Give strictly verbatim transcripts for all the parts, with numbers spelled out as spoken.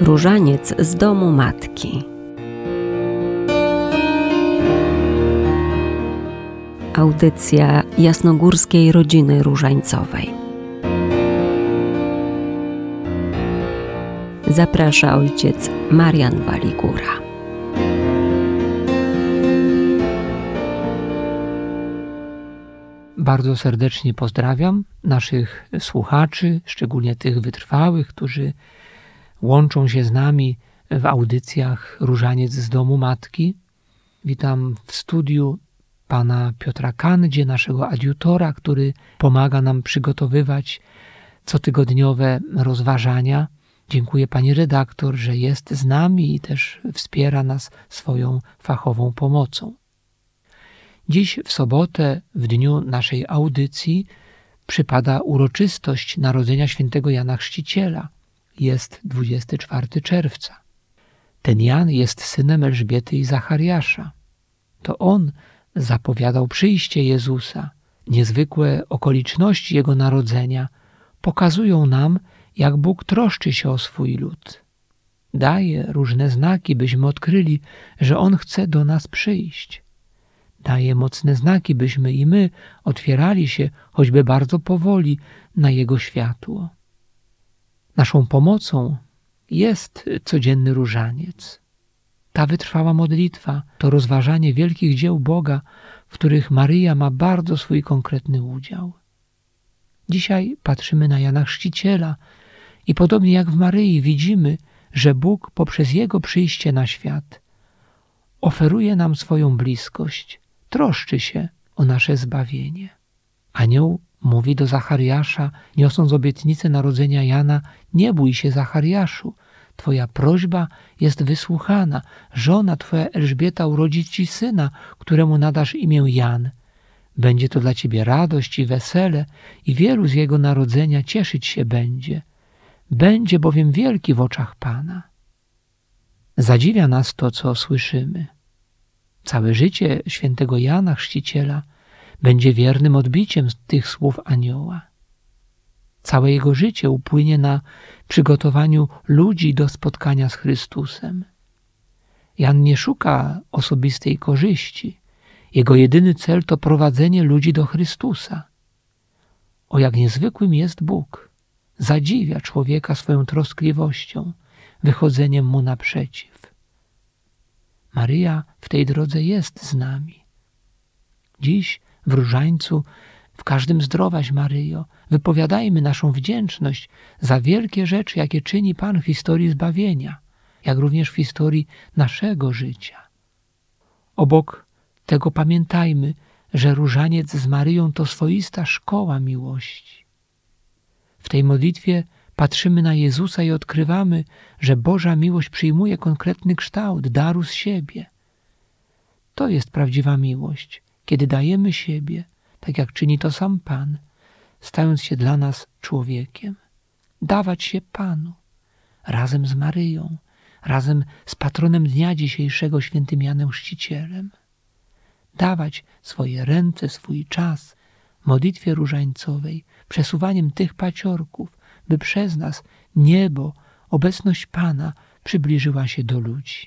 Różaniec z domu matki. Audycja Jasnogórskiej Rodziny Różańcowej. Zaprasza ojciec Marian Waligóra. Bardzo serdecznie pozdrawiam naszych słuchaczy, szczególnie tych wytrwałych, którzy łączą się z nami w audycjach Różaniec z domu matki. Witam w studiu pana Piotra Kandzie, naszego adiutora, który pomaga nam przygotowywać cotygodniowe rozważania. Dziękuję pani redaktor, że jest z nami i też wspiera nas swoją fachową pomocą. Dziś w sobotę, w dniu naszej audycji, przypada uroczystość narodzenia świętego Jana Chrzciciela. Jest dwudziestego czwartego czerwca. Ten Jan jest synem Elżbiety i Zachariasza. To on zapowiadał przyjście Jezusa. Niezwykłe okoliczności Jego narodzenia pokazują nam, jak Bóg troszczy się o swój lud. Daje różne znaki, byśmy odkryli, że On chce do nas przyjść. Daje mocne znaki, byśmy i my otwierali się, choćby bardzo powoli, na Jego światło. Naszą pomocą jest codzienny różaniec. Ta wytrwała modlitwa to rozważanie wielkich dzieł Boga, w których Maryja ma bardzo swój konkretny udział. Dzisiaj patrzymy na Jana Chrzciciela i podobnie jak w Maryi widzimy, że Bóg poprzez Jego przyjście na świat oferuje nam swoją bliskość, troszczy się o nasze zbawienie. Anioł mówi do Zachariasza, niosąc obietnicę narodzenia Jana: nie bój się, Zachariaszu, Twoja prośba jest wysłuchana. Żona Twoja Elżbieta urodzi Ci syna, któremu nadasz imię Jan. Będzie to dla Ciebie radość i wesele i wielu z jego narodzenia cieszyć się będzie. Będzie bowiem wielki w oczach Pana. Zadziwia nas to, co słyszymy. Całe życie świętego Jana Chrzciciela będzie wiernym odbiciem tych słów anioła. Całe jego życie upłynie na przygotowaniu ludzi do spotkania z Chrystusem. Jan nie szuka osobistej korzyści. Jego jedyny cel to prowadzenie ludzi do Chrystusa. O jak niezwykłym jest Bóg! Zadziwia człowieka swoją troskliwością, wychodzeniem mu naprzeciw. Maryja w tej drodze jest z nami. Dziś w różańcu, w każdym zdrowaś Maryjo, wypowiadajmy naszą wdzięczność za wielkie rzeczy, jakie czyni Pan w historii zbawienia, jak również w historii naszego życia. Obok tego pamiętajmy, że różaniec z Maryją to swoista szkoła miłości. W tej modlitwie patrzymy na Jezusa i odkrywamy, że Boża miłość przyjmuje konkretny kształt daru z siebie. To jest prawdziwa miłość, kiedy dajemy siebie, tak jak czyni to sam Pan, stając się dla nas człowiekiem. Dawać się Panu, razem z Maryją, razem z patronem dnia dzisiejszego, świętym Janem Chrzcicielem. Dawać swoje ręce, swój czas modlitwie różańcowej, przesuwaniem tych paciorków, by przez nas niebo, obecność Pana przybliżyła się do ludzi.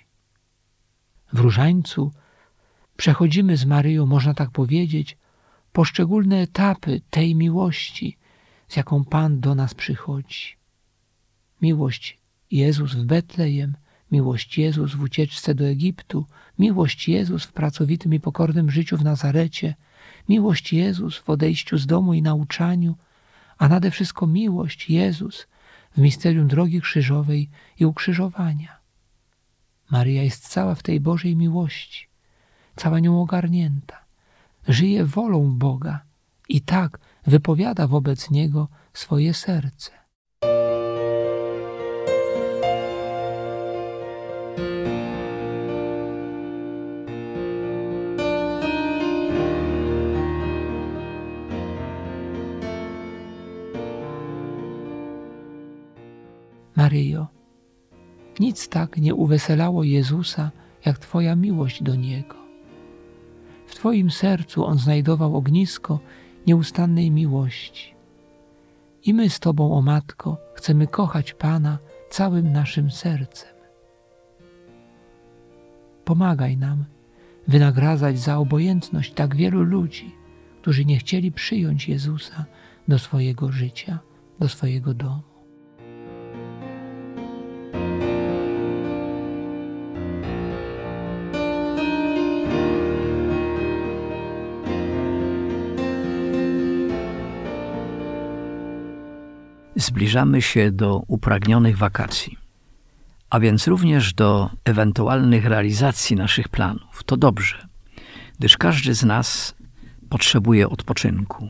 W różańcu przechodzimy z Maryją, można tak powiedzieć, poszczególne etapy tej miłości, z jaką Pan do nas przychodzi. Miłość Jezus w Betlejem, miłość Jezus w ucieczce do Egiptu, miłość Jezus w pracowitym i pokornym życiu w Nazarecie, miłość Jezus w odejściu z domu i nauczaniu, a nade wszystko miłość Jezus w misterium drogi krzyżowej i ukrzyżowania. Maryja jest cała w tej Bożej miłości, cała nią ogarnięta. Żyje wolą Boga i tak wypowiada wobec Niego swoje serce. Maryjo, nic tak nie uweselało Jezusa, jak Twoja miłość do Niego. W Twoim sercu On znajdował ognisko nieustannej miłości. I my z Tobą, o Matko, chcemy kochać Pana całym naszym sercem. Pomagaj nam wynagradzać za obojętność tak wielu ludzi, którzy nie chcieli przyjąć Jezusa do swojego życia, do swojego domu. Zbliżamy się do upragnionych wakacji, a więc również do ewentualnych realizacji naszych planów. To dobrze, gdyż każdy z nas potrzebuje odpoczynku,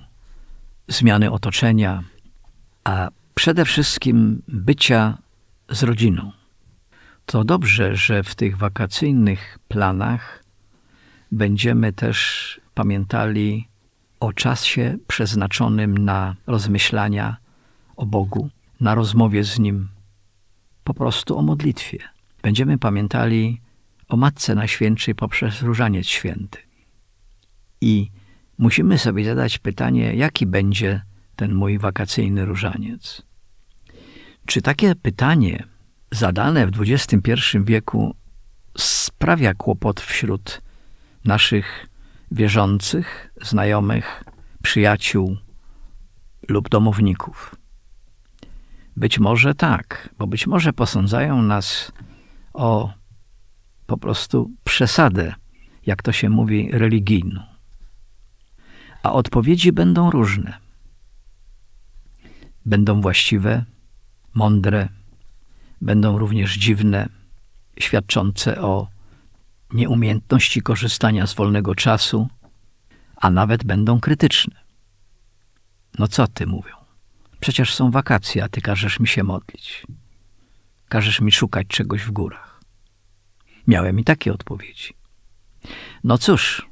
zmiany otoczenia, a przede wszystkim bycia z rodziną. To dobrze, że w tych wakacyjnych planach będziemy też pamiętali o czasie przeznaczonym na rozmyślania o Bogu, na rozmowie z Nim, po prostu o modlitwie. Będziemy pamiętali o Matce Najświętszej poprzez Różaniec Święty. I musimy sobie zadać pytanie, jaki będzie ten mój wakacyjny różaniec. Czy takie pytanie zadane w dwudziestym pierwszym wieku sprawia kłopot wśród naszych wierzących, znajomych, przyjaciół lub domowników? Być może tak, bo być może posądzają nas o po prostu przesadę, jak to się mówi, religijną. A odpowiedzi będą różne. Będą właściwe, mądre, będą również dziwne, świadczące o nieumiejętności korzystania z wolnego czasu, a nawet będą krytyczne. No co ty, mówią? Przecież są wakacje, a ty każesz mi się modlić. Każesz mi szukać czegoś w górach. Miałem i takie odpowiedzi. No cóż,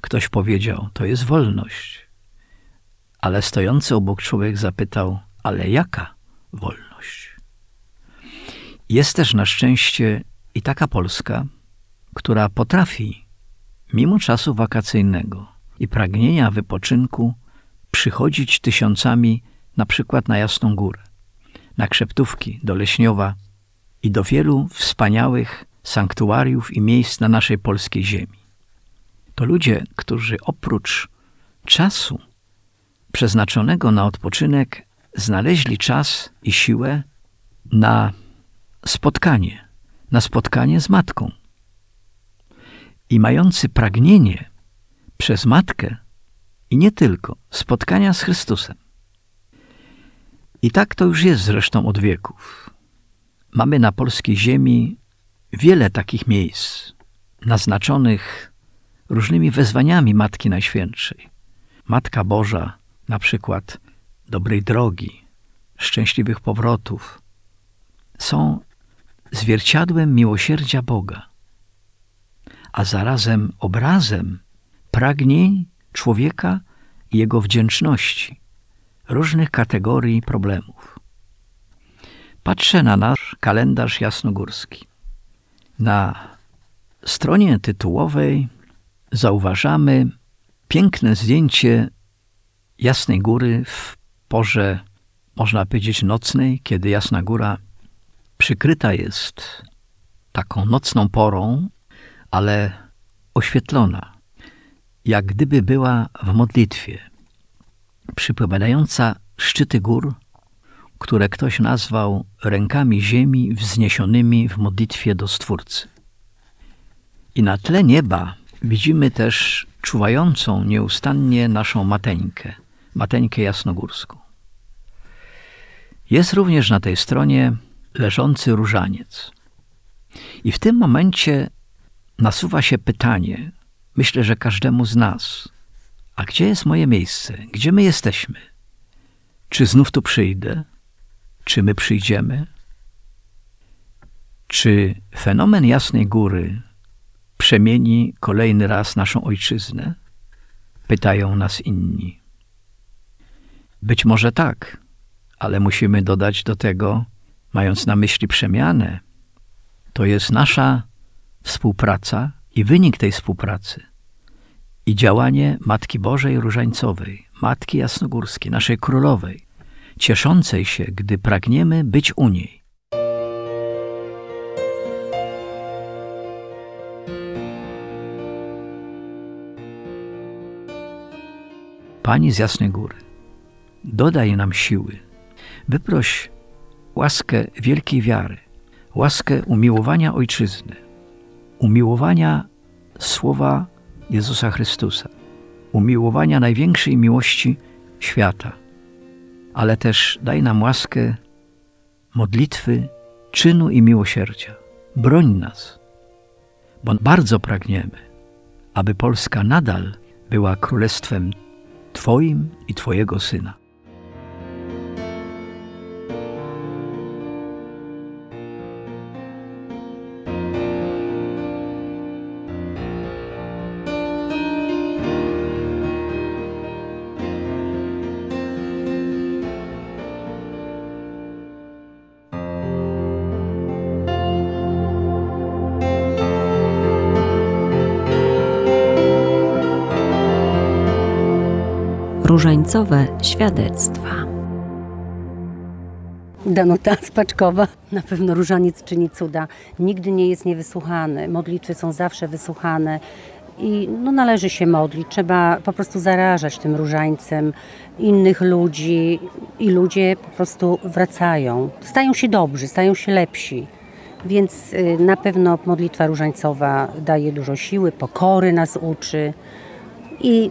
ktoś powiedział, to jest wolność. Ale stojący obok człowiek zapytał, ale jaka wolność? Jest też na szczęście i taka Polska, która potrafi, mimo czasu wakacyjnego i pragnienia wypoczynku, przychodzić tysiącami na przykład na Jasną Górę, na Krzeptówki, do Leśniowa i do wielu wspaniałych sanktuariów i miejsc na naszej polskiej ziemi. To ludzie, którzy oprócz czasu przeznaczonego na odpoczynek znaleźli czas i siłę na spotkanie, na spotkanie z matką. I mający pragnienie przez matkę i nie tylko spotkania z Chrystusem. I tak to już jest zresztą od wieków. Mamy na polskiej ziemi wiele takich miejsc, naznaczonych różnymi wezwaniami Matki Najświętszej. Matka Boża, na przykład dobrej drogi, szczęśliwych powrotów, są zwierciadłem miłosierdzia Boga, a zarazem obrazem pragnień człowieka i jego wdzięczności, różnych kategorii problemów. Patrzę na nasz kalendarz jasnogórski. Na stronie tytułowej zauważamy piękne zdjęcie Jasnej Góry w porze, można powiedzieć, nocnej, kiedy Jasna Góra przykryta jest taką nocną porą, ale oświetlona, jak gdyby była w modlitwie, przypominająca szczyty gór, które ktoś nazwał rękami ziemi wzniesionymi w modlitwie do Stwórcy. I na tle nieba widzimy też czuwającą nieustannie naszą Mateńkę, Mateńkę Jasnogórską. Jest również na tej stronie leżący różaniec. I w tym momencie nasuwa się pytanie, myślę, że każdemu z nas, a gdzie jest moje miejsce? Gdzie my jesteśmy? Czy znów tu przyjdę? Czy my przyjdziemy? Czy fenomen Jasnej Góry przemieni kolejny raz naszą ojczyznę? Pytają nas inni. Być może tak, ale musimy dodać do tego, mając na myśli przemianę, to jest nasza współpraca i wynik tej współpracy. I działanie Matki Bożej Różańcowej, Matki Jasnogórskiej, naszej Królowej, cieszącej się, gdy pragniemy być u niej. Pani z Jasnej Góry, dodaj nam siły. Wyproś łaskę wielkiej wiary, łaskę umiłowania Ojczyzny, umiłowania słowa Jezusa Chrystusa, umiłowania największej miłości świata, ale też daj nam łaskę modlitwy, czynu i miłosierdzia. Broń nas, bo bardzo pragniemy, aby Polska nadal była królestwem Twoim i Twojego Syna. Różańcowe świadectwa. Danuta Spaczkowa. Na pewno różaniec czyni cuda. Nigdy nie jest niewysłuchany. Modlitwy są zawsze wysłuchane. I no, należy się modlić. Trzeba po prostu zarażać tym różańcem innych ludzi. I ludzie po prostu wracają. Stają się dobrzy, stają się lepsi. Więc na pewno modlitwa różańcowa daje dużo siły, pokory nas uczy. I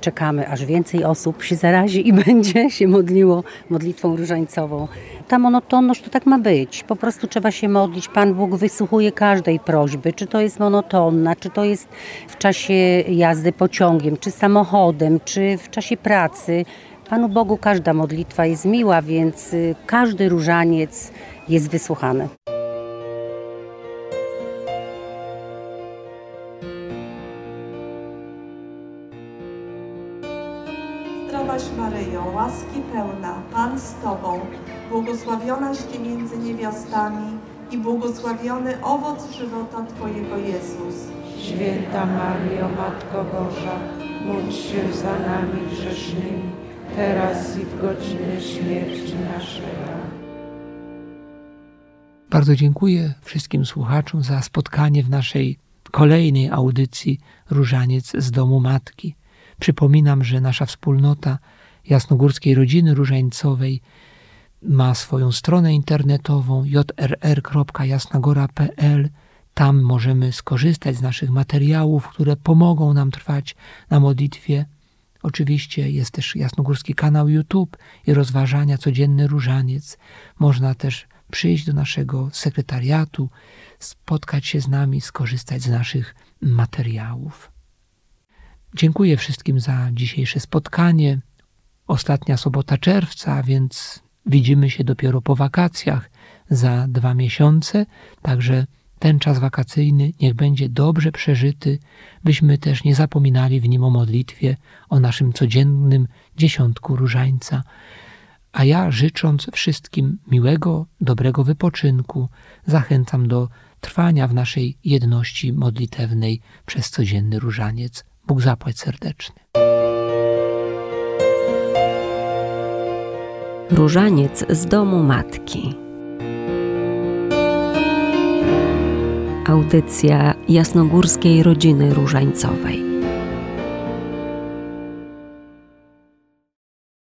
czekamy, aż więcej osób się zarazi i będzie się modliło modlitwą różańcową. Ta monotonność to tak ma być. Po prostu trzeba się modlić. Pan Bóg wysłuchuje każdej prośby. Czy to jest monotonna, czy to jest w czasie jazdy pociągiem, czy samochodem, czy w czasie pracy. Panu Bogu każda modlitwa jest miła, więc każdy różaniec jest wysłuchany. Maryjo, łaski pełna, Pan z Tobą, błogosławionaś Ty między niewiastami i błogosławiony owoc żywota Twojego, Jezus. Święta Maryjo, Matko Boża, módl się za nami grzesznymi, teraz i w godzinie śmierci naszej. Bardzo dziękuję wszystkim słuchaczom za spotkanie w naszej kolejnej audycji Różaniec z Domu Matki. Przypominam, że nasza wspólnota Jasnogórskiej Rodziny Różańcowej ma swoją stronę internetową j r r kropka jasnagora kropka p l. Tam możemy skorzystać z naszych materiałów, które pomogą nam trwać na modlitwie. Oczywiście jest też jasnogórski kanał YouTube i rozważania Codzienny Różaniec. Można też przyjść do naszego sekretariatu, spotkać się z nami, skorzystać z naszych materiałów. Dziękuję wszystkim za dzisiejsze spotkanie. Ostatnia sobota czerwca, więc widzimy się dopiero po wakacjach za dwa miesiące. Także ten czas wakacyjny niech będzie dobrze przeżyty, byśmy też nie zapominali w nim o modlitwie, o naszym codziennym dziesiątku różańca. A ja, życząc wszystkim miłego, dobrego wypoczynku, zachęcam do trwania w naszej jedności modlitewnej przez codzienny różaniec. Bóg zapłać serdeczny. Różaniec z Domu Matki. Audycja Jasnogórskiej Rodziny Różańcowej.